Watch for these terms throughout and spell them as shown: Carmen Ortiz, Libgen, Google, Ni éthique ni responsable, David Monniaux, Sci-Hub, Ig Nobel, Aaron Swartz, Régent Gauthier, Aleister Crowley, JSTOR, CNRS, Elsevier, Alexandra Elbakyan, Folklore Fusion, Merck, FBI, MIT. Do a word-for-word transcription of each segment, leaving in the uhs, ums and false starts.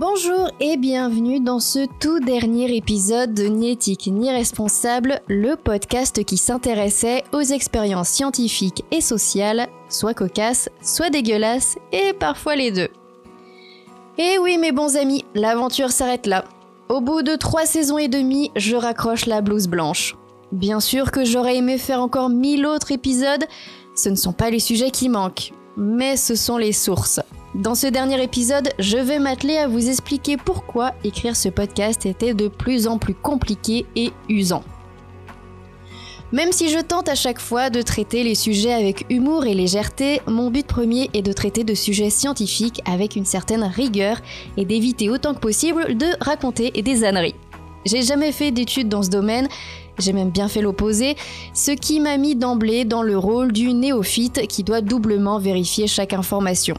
Bonjour et bienvenue dans ce tout dernier épisode de Ni éthique ni responsable, le podcast qui s'intéressait aux expériences scientifiques et sociales, soit cocasses, soit dégueulasses, et parfois les deux. Et oui mes bons amis, l'aventure s'arrête là. Au bout de trois saisons et demie, je raccroche la blouse blanche. Bien sûr que j'aurais aimé faire encore mille autres épisodes, ce ne sont pas les sujets qui manquent, mais ce sont les sources. Dans ce dernier épisode, je vais m'atteler à vous expliquer pourquoi écrire ce podcast était de plus en plus compliqué et usant. Même si je tente à chaque fois de traiter les sujets avec humour et légèreté, mon but premier est de traiter de sujets scientifiques avec une certaine rigueur et d'éviter autant que possible de raconter des âneries. J'ai jamais fait d'études dans ce domaine, j'ai même bien fait l'opposé, ce qui m'a mis d'emblée dans le rôle du néophyte qui doit doublement vérifier chaque information.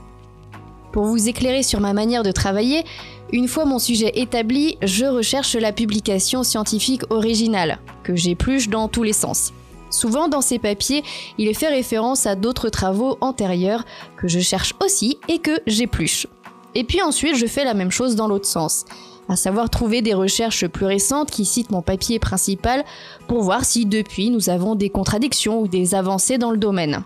Pour vous éclairer sur ma manière de travailler, une fois mon sujet établi, je recherche la publication scientifique originale, que j'épluche dans tous les sens. Souvent dans ces papiers, il est fait référence à d'autres travaux antérieurs que je cherche aussi et que j'épluche. Et puis ensuite, je fais la même chose dans l'autre sens, à savoir trouver des recherches plus récentes qui citent mon papier principal pour voir si depuis nous avons des contradictions ou des avancées dans le domaine.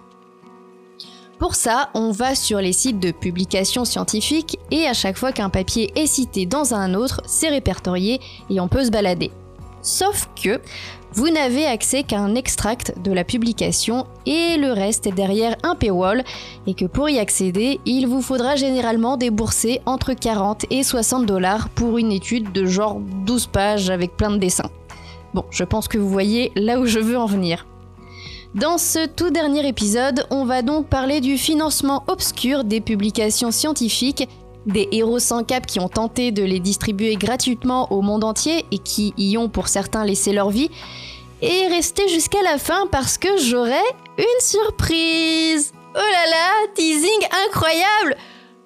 Pour ça, on va sur les sites de publications scientifiques et à chaque fois qu'un papier est cité dans un autre, c'est répertorié et on peut se balader. Sauf que vous n'avez accès qu'à un extract de la publication et le reste est derrière un paywall et que pour y accéder, il vous faudra généralement débourser entre quarante et soixante dollars pour une étude de genre douze pages avec plein de dessins. Bon, je pense que vous voyez là où je veux en venir. Dans ce tout dernier épisode, on va donc parler du financement obscur des publications scientifiques, des héros sans cap qui ont tenté de les distribuer gratuitement au monde entier et qui y ont pour certains laissé leur vie, et restez jusqu'à la fin parce que j'aurai une surprise. Oh là là, teasing incroyable!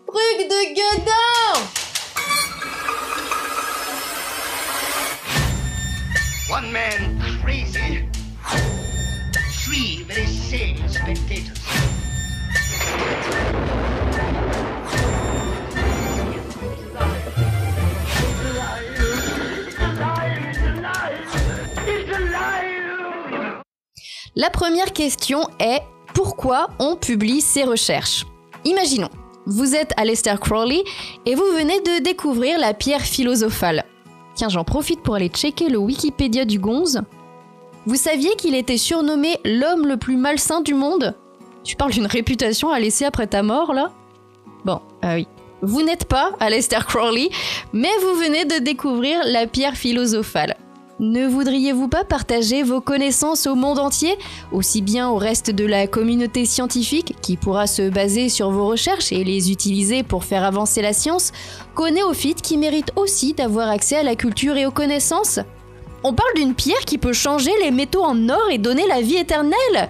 Truc de gueudin! One man crazy. La première question est pourquoi on publie ces recherches? Imaginons, vous êtes Aleister Crowley et vous venez de découvrir la pierre philosophale. Tiens, j'en profite pour aller checker le Wikipédia du gonze. Vous saviez qu'il était surnommé l'homme le plus malsain du monde? Tu parles d'une réputation à laisser après ta mort, là? Bon, ah oui. Vous n'êtes pas Aleister Crowley, mais vous venez de découvrir la pierre philosophale. Ne voudriez-vous pas partager vos connaissances au monde entier, aussi bien au reste de la communauté scientifique, qui pourra se baser sur vos recherches et les utiliser pour faire avancer la science, qu'aux néophytes qui méritent aussi d'avoir accès à la culture et aux connaissances? On parle d'une pierre qui peut changer les métaux en or et donner la vie éternelle?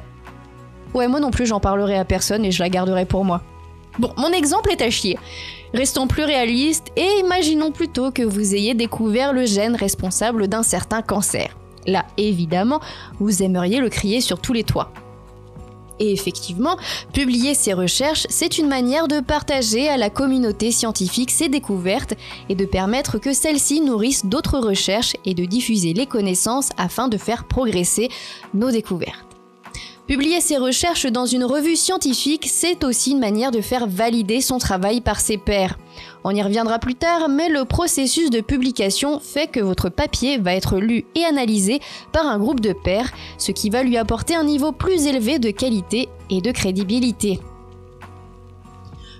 Ouais, moi non plus, j'en parlerai à personne et je la garderai pour moi. Bon, mon exemple est à chier. Restons plus réalistes et imaginons plutôt que vous ayez découvert le gène responsable d'un certain cancer. Là, évidemment, vous aimeriez le crier sur tous les toits. Et effectivement, publier ces recherches, c'est une manière de partager à la communauté scientifique ces découvertes et de permettre que celles-ci nourrissent d'autres recherches et de diffuser les connaissances afin de faire progresser nos découvertes. Publier ses recherches dans une revue scientifique, c'est aussi une manière de faire valider son travail par ses pairs. On y reviendra plus tard, mais le processus de publication fait que votre papier va être lu et analysé par un groupe de pairs, ce qui va lui apporter un niveau plus élevé de qualité et de crédibilité.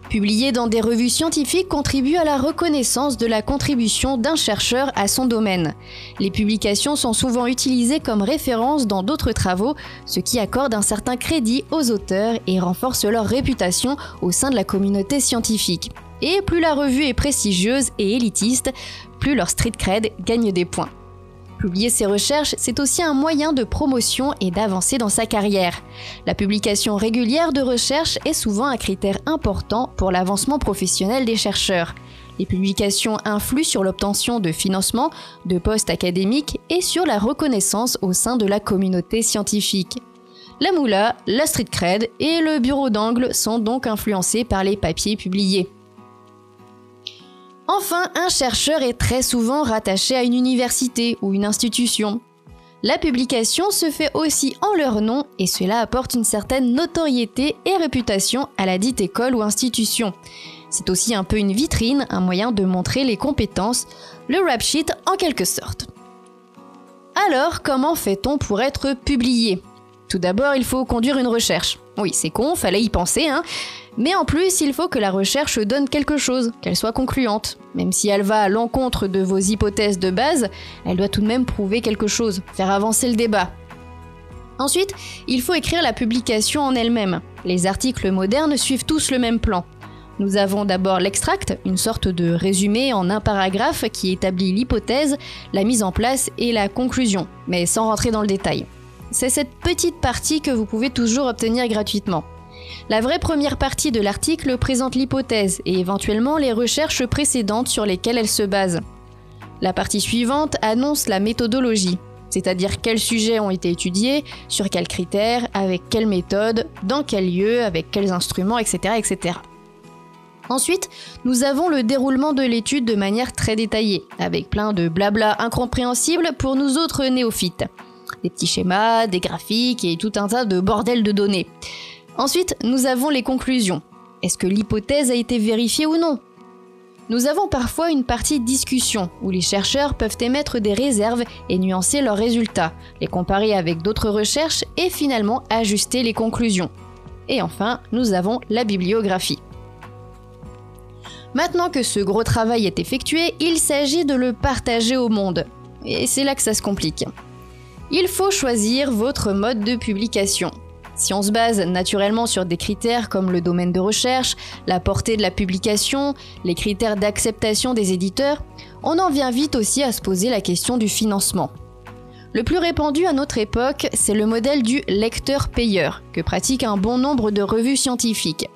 Publier dans des revues scientifiques contribue à la reconnaissance de la contribution d'un chercheur à son domaine. Les publications sont souvent utilisées comme référence dans d'autres travaux, ce qui accorde un certain crédit aux auteurs et renforce leur réputation au sein de la communauté scientifique. Et plus la revue est prestigieuse et élitiste, plus leur street cred gagne des points. Publier ses recherches, c'est aussi un moyen de promotion et d'avancée dans sa carrière. La publication régulière de recherches est souvent un critère important pour l'avancement professionnel des chercheurs. Les publications influent sur l'obtention de financements, de postes académiques et sur la reconnaissance au sein de la communauté scientifique. La moula, la street cred et le bureau d'angle sont donc influencés par les papiers publiés. Enfin, un chercheur est très souvent rattaché à une université ou une institution. La publication se fait aussi en leur nom et cela apporte une certaine notoriété et réputation à la dite école ou institution. C'est aussi un peu une vitrine, un moyen de montrer les compétences, le rap sheet en quelque sorte. Alors, comment fait-on pour être publié? Tout d'abord, il faut conduire une recherche. Oui, c'est con, fallait y penser, hein. Mais en plus, il faut que la recherche donne quelque chose, qu'elle soit concluante. Même si elle va à l'encontre de vos hypothèses de base, elle doit tout de même prouver quelque chose, faire avancer le débat. Ensuite, il faut écrire la publication en elle-même. Les articles modernes suivent tous le même plan. Nous avons d'abord l'extract, une sorte de résumé en un paragraphe qui établit l'hypothèse, la mise en place et la conclusion, mais sans rentrer dans le détail. C'est cette petite partie que vous pouvez toujours obtenir gratuitement. La vraie première partie de l'article présente l'hypothèse et éventuellement les recherches précédentes sur lesquelles elle se base. La partie suivante annonce la méthodologie, c'est-à-dire quels sujets ont été étudiés, sur quels critères, avec quelle méthode, dans quel lieu, avec quels instruments, et cetera, et cetera. Ensuite, nous avons le déroulement de l'étude de manière très détaillée, avec plein de blabla incompréhensible pour nous autres néophytes. Des petits schémas, des graphiques et tout un tas de bordel de données. Ensuite, nous avons les conclusions. Est-ce que l'hypothèse a été vérifiée ou non? Nous avons parfois une partie discussion, où les chercheurs peuvent émettre des réserves et nuancer leurs résultats, les comparer avec d'autres recherches et finalement ajuster les conclusions. Et enfin, nous avons la bibliographie. Maintenant que ce gros travail est effectué, il s'agit de le partager au monde. Et c'est là que ça se complique. Il faut choisir votre mode de publication. Si on se base naturellement sur des critères comme le domaine de recherche, la portée de la publication, les critères d'acceptation des éditeurs, on en vient vite aussi à se poser la question du financement. Le plus répandu à notre époque, c'est le modèle du lecteur-payeur, que pratiquent un bon nombre de revues scientifiques.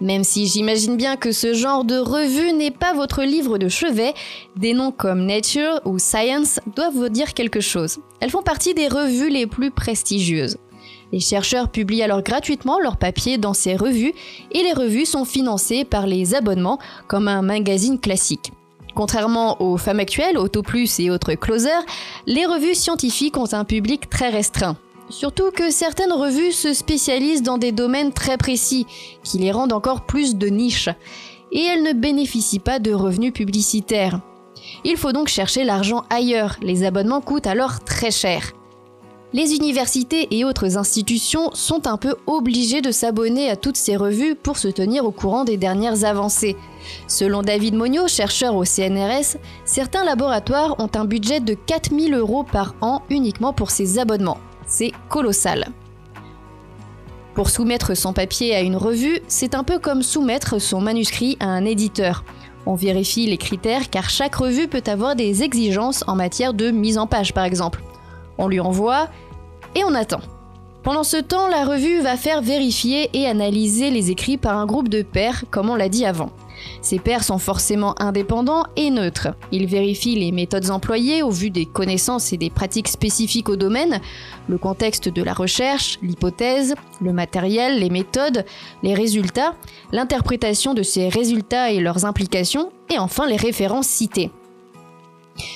Même si j'imagine bien que ce genre de revue n'est pas votre livre de chevet, des noms comme Nature ou Science doivent vous dire quelque chose. Elles font partie des revues les plus prestigieuses. Les chercheurs publient alors gratuitement leurs papiers dans ces revues et les revues sont financées par les abonnements comme un magazine classique. Contrairement aux Femmes Actuelles, Autoplus et autres Closer, les revues scientifiques ont un public très restreint. Surtout que certaines revues se spécialisent dans des domaines très précis, qui les rendent encore plus de niche, et elles ne bénéficient pas de revenus publicitaires. Il faut donc chercher l'argent ailleurs, les abonnements coûtent alors très cher. Les universités et autres institutions sont un peu obligées de s'abonner à toutes ces revues pour se tenir au courant des dernières avancées. Selon David Monniaux, chercheur au C N R S, certains laboratoires ont un budget de quatre mille euros par an uniquement pour ces abonnements. C'est colossal. Pour soumettre son papier à une revue, c'est un peu comme soumettre son manuscrit à un éditeur. On vérifie les critères car chaque revue peut avoir des exigences en matière de mise en page par exemple. On lui envoie et on attend. Pendant ce temps, la revue va faire vérifier et analyser les écrits par un groupe de pairs, comme on l'a dit avant. Ces pairs sont forcément indépendants et neutres. Ils vérifient les méthodes employées au vu des connaissances et des pratiques spécifiques au domaine, le contexte de la recherche, l'hypothèse, le matériel, les méthodes, les résultats, l'interprétation de ces résultats et leurs implications, et enfin les références citées.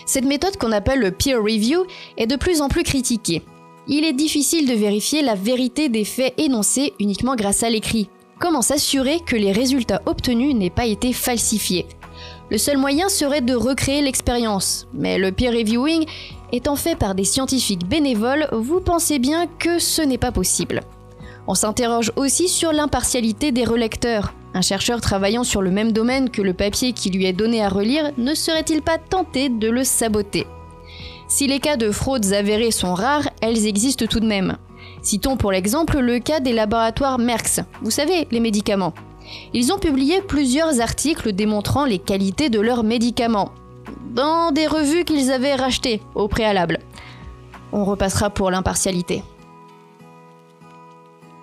Cette méthode qu'on appelle le peer review est de plus en plus critiquée. Il est difficile de vérifier la vérité des faits énoncés uniquement grâce à l'écrit. Comment s'assurer que les résultats obtenus n'aient pas été falsifiés? Le seul moyen serait de recréer l'expérience, mais le peer reviewing étant fait par des scientifiques bénévoles, vous pensez bien que ce n'est pas possible. On s'interroge aussi sur l'impartialité des relecteurs. Un chercheur travaillant sur le même domaine que le papier qui lui est donné à relire ne serait-il pas tenté de le saboter? Si les cas de fraudes avérées sont rares, elles existent tout de même. Citons pour l'exemple le cas des laboratoires Merck, vous savez, les médicaments. Ils ont publié plusieurs articles démontrant les qualités de leurs médicaments, dans des revues qu'ils avaient rachetées au préalable. On repassera pour l'impartialité.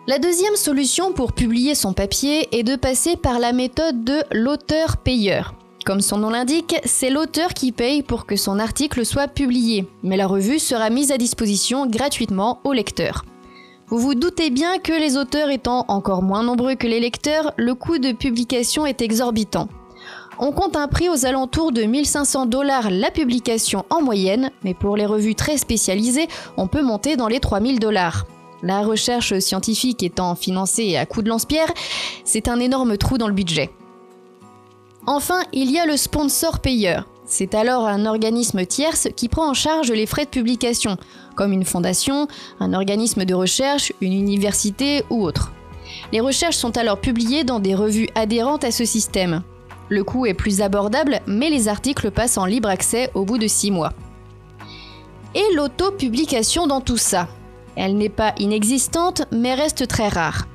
La deuxième solution pour publier son papier est de passer par la méthode de l'auteur-payeur. Comme son nom l'indique, c'est l'auteur qui paye pour que son article soit publié, mais la revue sera mise à disposition gratuitement au lecteur. Vous vous doutez bien que les auteurs étant encore moins nombreux que les lecteurs, le coût de publication est exorbitant. On compte un prix aux alentours de mille cinq cents dollars la publication en moyenne, mais pour les revues très spécialisées, on peut monter dans les trois mille dollars. La recherche scientifique étant financée à coups de lance-pierre, c'est un énorme trou dans le budget. Enfin, il y a le sponsor payeur. C'est alors un organisme tierce qui prend en charge les frais de publication, comme une fondation, un organisme de recherche, une université ou autre. Les recherches sont alors publiées dans des revues adhérentes à ce système. Le coût est plus abordable, mais les articles passent en libre accès au bout de six mois. Et l'auto-publication dans tout ça? Elle n'est pas inexistante, mais reste très rare.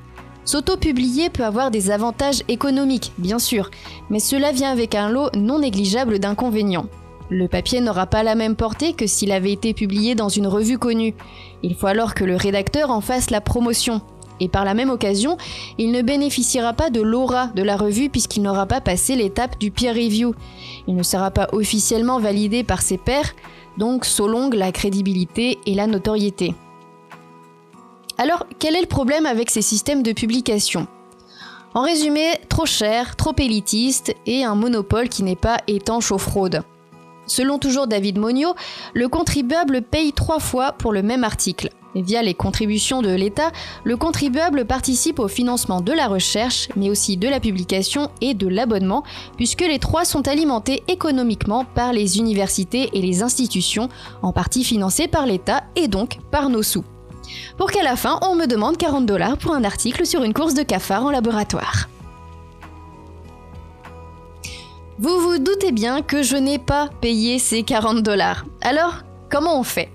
S'auto-publier peut avoir des avantages économiques, bien sûr, mais cela vient avec un lot non négligeable d'inconvénients. Le papier n'aura pas la même portée que s'il avait été publié dans une revue connue. Il faut alors que le rédacteur en fasse la promotion. Et par la même occasion, il ne bénéficiera pas de l'aura de la revue puisqu'il n'aura pas passé l'étape du peer review. Il ne sera pas officiellement validé par ses pairs, donc solonge la crédibilité et la notoriété. Alors, quel est le problème avec ces systèmes de publication? En résumé, trop cher, trop élitiste et un monopole qui n'est pas étanche aux fraudes. Selon toujours David Monniaux, le contribuable paye trois fois pour le même article. Et via les contributions de l'État, le contribuable participe au financement de la recherche, mais aussi de la publication et de l'abonnement, puisque les trois sont alimentés économiquement par les universités et les institutions, en partie financées par l'État et donc par nos sous. Pour qu'à la fin, on me demande quarante dollars pour un article sur une course de cafards en laboratoire. Vous vous doutez bien que je n'ai pas payé ces quarante dollars. Alors, comment on fait?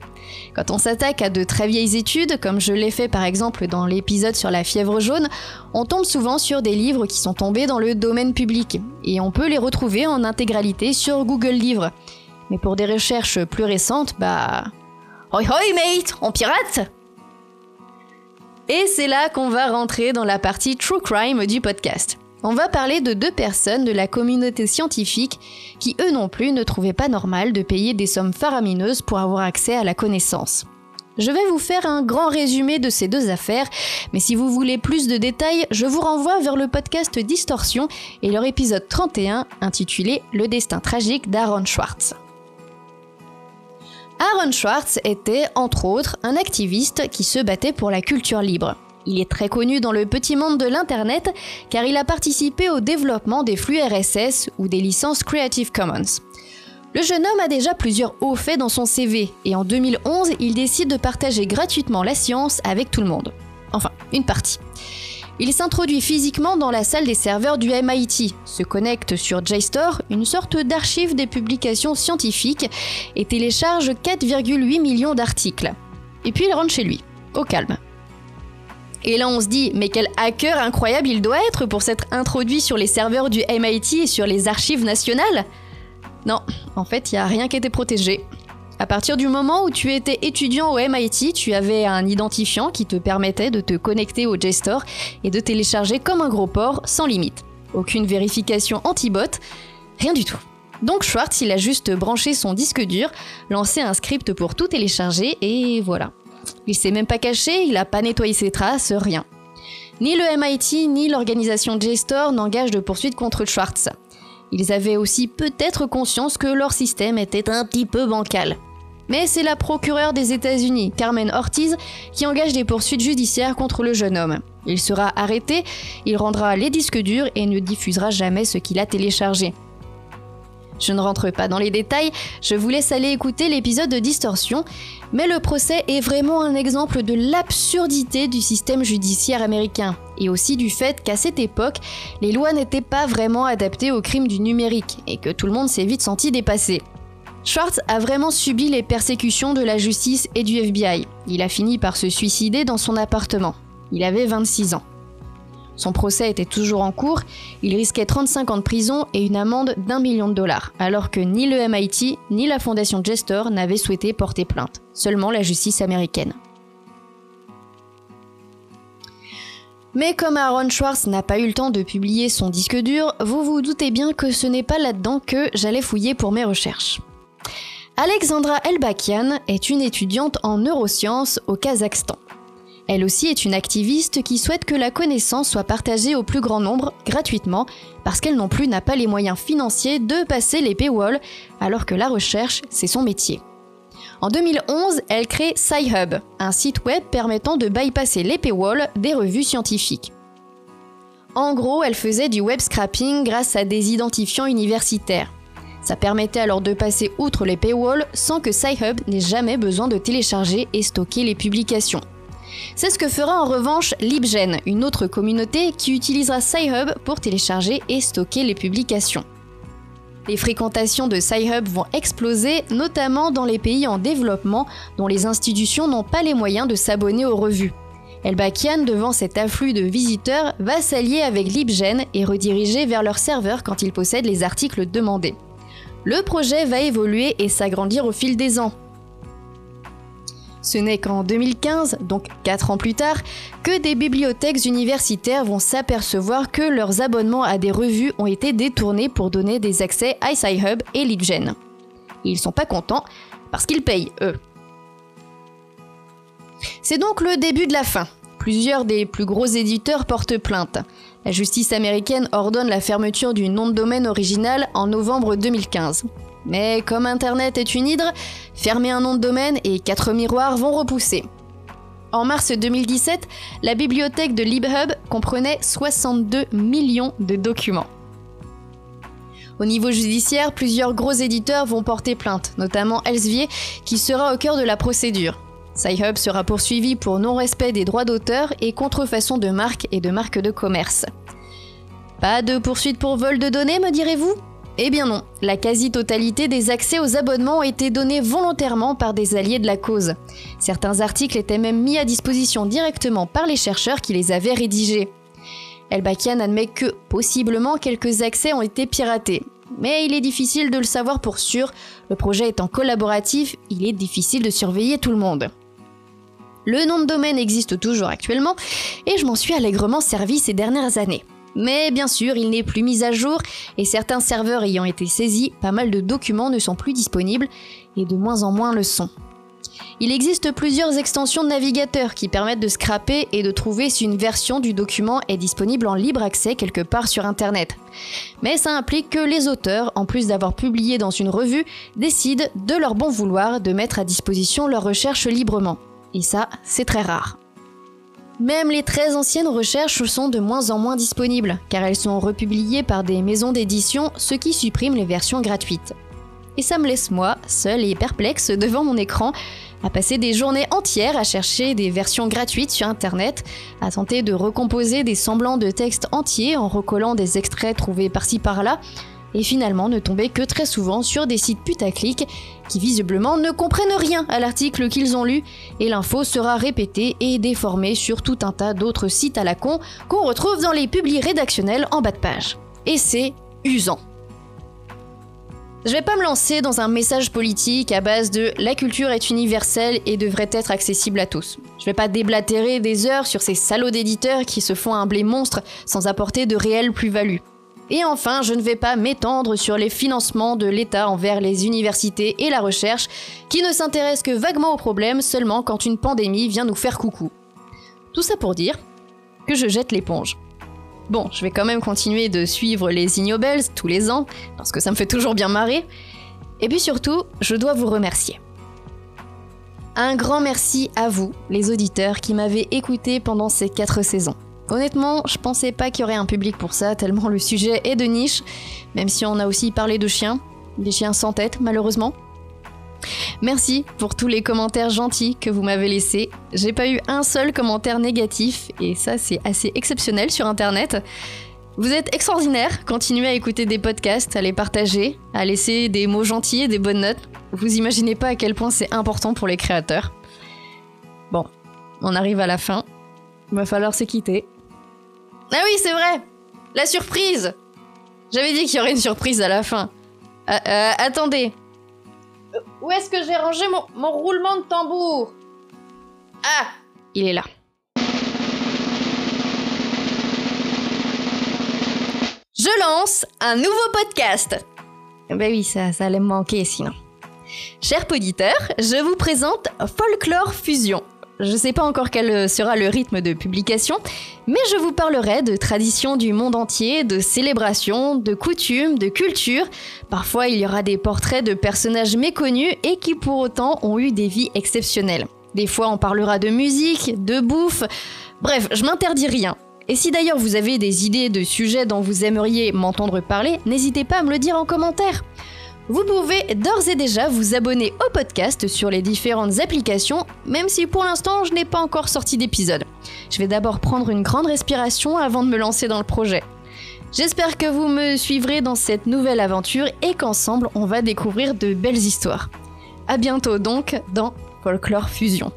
Quand on s'attaque à de très vieilles études, comme je l'ai fait par exemple dans l'épisode sur la fièvre jaune, on tombe souvent sur des livres qui sont tombés dans le domaine public, et on peut les retrouver en intégralité sur Google Livres. Mais pour des recherches plus récentes, bah... Hoi hoi mate, on pirate? Et c'est là qu'on va rentrer dans la partie True Crime du podcast. On va parler de deux personnes de la communauté scientifique qui, eux non plus, ne trouvaient pas normal de payer des sommes faramineuses pour avoir accès à la connaissance. Je vais vous faire un grand résumé de ces deux affaires, mais si vous voulez plus de détails, je vous renvoie vers le podcast Distorsion et leur épisode trente et un, intitulé « Le destin tragique d'Aaron Swartz ». Aaron Swartz était, entre autres, un activiste qui se battait pour la culture libre. Il est très connu dans le petit monde de l'Internet car il a participé au développement des flux R S S ou des licences Creative Commons. Le jeune homme a déjà plusieurs hauts faits dans son C V et en deux mille onze, il décide de partager gratuitement la science avec tout le monde. Enfin, une partie. Il s'introduit physiquement dans la salle des serveurs du M I T, se connecte sur J S T O R, une sorte d'archive des publications scientifiques, et télécharge quatre virgule huit millions d'articles. Et puis il rentre chez lui, au calme. Et là on se dit, mais quel hacker incroyable il doit être pour s'être introduit sur les serveurs du M I T et sur les archives nationales? Non, en fait il n'y a rien qui était protégé. À partir du moment où tu étais étudiant au M I T, tu avais un identifiant qui te permettait de te connecter au J S T O R et de télécharger comme un gros porc, sans limite. Aucune vérification anti-bot, rien du tout. Donc Swartz, il a juste branché son disque dur, lancé un script pour tout télécharger et voilà. Il s'est même pas caché, il a pas nettoyé ses traces, rien. Ni le M I T ni l'organisation J S T O R n'engagent de poursuite contre Swartz. Ils avaient aussi peut-être conscience que leur système était un petit peu bancal. Mais c'est la procureure des États-Unis, Carmen Ortiz, qui engage des poursuites judiciaires contre le jeune homme. Il sera arrêté, il rendra les disques durs et ne diffusera jamais ce qu'il a téléchargé. Je ne rentre pas dans les détails, je vous laisse aller écouter l'épisode de Distorsion, mais le procès est vraiment un exemple de l'absurdité du système judiciaire américain, et aussi du fait qu'à cette époque, les lois n'étaient pas vraiment adaptées aux crimes du numérique, et que tout le monde s'est vite senti dépassé. Swartz a vraiment subi les persécutions de la justice et du F B I. Il a fini par se suicider dans son appartement. Il avait vingt-six ans. Son procès était toujours en cours, il risquait trente-cinq ans de prison et une amende d'un million de dollars, alors que ni le M I T ni la fondation J S T O R n'avaient souhaité porter plainte, seulement la justice américaine. Mais comme Aaron Swartz n'a pas eu le temps de publier son disque dur, vous vous doutez bien que ce n'est pas là-dedans que j'allais fouiller pour mes recherches. Alexandra Elbakyan est une étudiante en neurosciences au Kazakhstan. Elle aussi est une activiste qui souhaite que la connaissance soit partagée au plus grand nombre, gratuitement, parce qu'elle non plus n'a pas les moyens financiers de passer les paywalls, alors que la recherche, c'est son métier. En deux mille onze, elle crée Sci-Hub, un site web permettant de bypasser les paywalls des revues scientifiques. En gros, elle faisait du web scrapping grâce à des identifiants universitaires. Ça permettait alors de passer outre les paywalls sans que Sci-Hub n'ait jamais besoin de télécharger et stocker les publications. C'est ce que fera en revanche Libgen, une autre communauté qui utilisera Sci-Hub pour télécharger et stocker les publications. Les fréquentations de Sci-Hub vont exploser, notamment dans les pays en développement dont les institutions n'ont pas les moyens de s'abonner aux revues. Elbakyan, devant cet afflux de visiteurs, va s'allier avec Libgen et rediriger vers leur serveur quand ils possèdent les articles demandés. Le projet va évoluer et s'agrandir au fil des ans. Ce n'est qu'en deux mille quinze, donc quatre ans plus tard, que des bibliothèques universitaires vont s'apercevoir que leurs abonnements à des revues ont été détournés pour donner des accès à Sci-Hub et Libgen. Ils sont pas contents, parce qu'ils payent, eux. C'est donc le début de la fin. Plusieurs des plus gros éditeurs portent plainte. La justice américaine ordonne la fermeture du nom de domaine original en novembre deux mille quinze. Mais comme Internet est une hydre, fermer un nom de domaine et quatre miroirs vont repousser. En mars deux mille dix-sept, la bibliothèque de LibHub comprenait soixante-deux millions de documents. Au niveau judiciaire, plusieurs gros éditeurs vont porter plainte, notamment Elsevier, qui sera au cœur de la procédure. Sci-Hub sera poursuivi pour non-respect des droits d'auteur et contrefaçon de marques et de marques de commerce. Pas de poursuite pour vol de données, me direz-vous? Eh bien non, la quasi-totalité des accès aux abonnements ont été donnés volontairement par des alliés de la cause. Certains articles étaient même mis à disposition directement par les chercheurs qui les avaient rédigés. Elbakyan admet que, possiblement, quelques accès ont été piratés. Mais il est difficile de le savoir pour sûr, le projet étant collaboratif, il est difficile de surveiller tout le monde. Le nom de domaine existe toujours actuellement, et je m'en suis allègrement servi ces dernières années. Mais bien sûr, il n'est plus mis à jour, et certains serveurs ayant été saisis, pas mal de documents ne sont plus disponibles, et de moins en moins le sont. Il existe plusieurs extensions de navigateurs qui permettent de scraper et de trouver si une version du document est disponible en libre accès quelque part sur Internet. Mais ça implique que les auteurs, en plus d'avoir publié dans une revue, décident de leur bon vouloir de mettre à disposition leurs recherches librement. Et ça, c'est très rare. Même les très anciennes recherches sont de moins en moins disponibles, car elles sont republiées par des maisons d'édition, ce qui supprime les versions gratuites. Et ça me laisse moi, seule et perplexe devant mon écran, à passer des journées entières à chercher des versions gratuites sur Internet, à tenter de recomposer des semblants de textes entiers en recollant des extraits trouvés par-ci par-là, et finalement ne tomber que très souvent sur des sites putaclic qui visiblement ne comprennent rien à l'article qu'ils ont lu, et l'info sera répétée et déformée sur tout un tas d'autres sites à la con qu'on retrouve dans les publis rédactionnels en bas de page. Et c'est usant. Je vais pas me lancer dans un message politique à base de « la culture est universelle et devrait être accessible à tous ». Je vais pas déblatérer des heures sur ces salauds d'éditeurs qui se font un blé monstre sans apporter de réelle plus-value. Et enfin, je ne vais pas m'étendre sur les financements de l'État envers les universités et la recherche, qui ne s'intéressent que vaguement au problème seulement quand une pandémie vient nous faire coucou. Tout ça pour dire que je jette l'éponge. Bon, je vais quand même continuer de suivre les Ig Nobel tous les ans, parce que ça me fait toujours bien marrer. Et puis surtout, je dois vous remercier. Un grand merci à vous, les auditeurs, qui m'avez écouté pendant ces quatre saisons. Honnêtement, je pensais pas qu'il y aurait un public pour ça, tellement le sujet est de niche, même si on a aussi parlé de chiens, des chiens sans tête, malheureusement. Merci pour tous les commentaires gentils que vous m'avez laissés. J'ai pas eu un seul commentaire négatif, et ça c'est assez exceptionnel sur Internet. Vous êtes extraordinaires, continuez à écouter des podcasts, à les partager, à laisser des mots gentils et des bonnes notes. Vous imaginez pas à quel point c'est important pour les créateurs. Bon, on arrive à la fin. Il va falloir se quitter. Ah oui, c'est vrai! La surprise! J'avais dit qu'il y aurait une surprise à la fin. Euh, euh, attendez. Où est-ce que j'ai rangé mon, mon roulement de tambour? Ah, il est là. Je lance un nouveau podcast. Ben oui, ça, ça allait me manquer sinon. Chers auditeurs, je vous présente Folklore Fusion, Je ne sais pas encore quel sera le rythme de publication, mais je vous parlerai de traditions du monde entier, de célébrations, de coutumes, de cultures. Parfois, il y aura des portraits de personnages méconnus et qui pour autant ont eu des vies exceptionnelles. Des fois, on parlera de musique, de bouffe... Bref, je m'interdis rien. Et si d'ailleurs vous avez des idées de sujets dont vous aimeriez m'entendre parler, n'hésitez pas à me le dire en commentaire. Vous pouvez d'ores et déjà vous abonner au podcast sur les différentes applications, même si pour l'instant je n'ai pas encore sorti d'épisode. Je vais d'abord prendre une grande respiration avant de me lancer dans le projet. J'espère que vous me suivrez dans cette nouvelle aventure et qu'ensemble on va découvrir de belles histoires. A bientôt donc dans Folklore Fusion.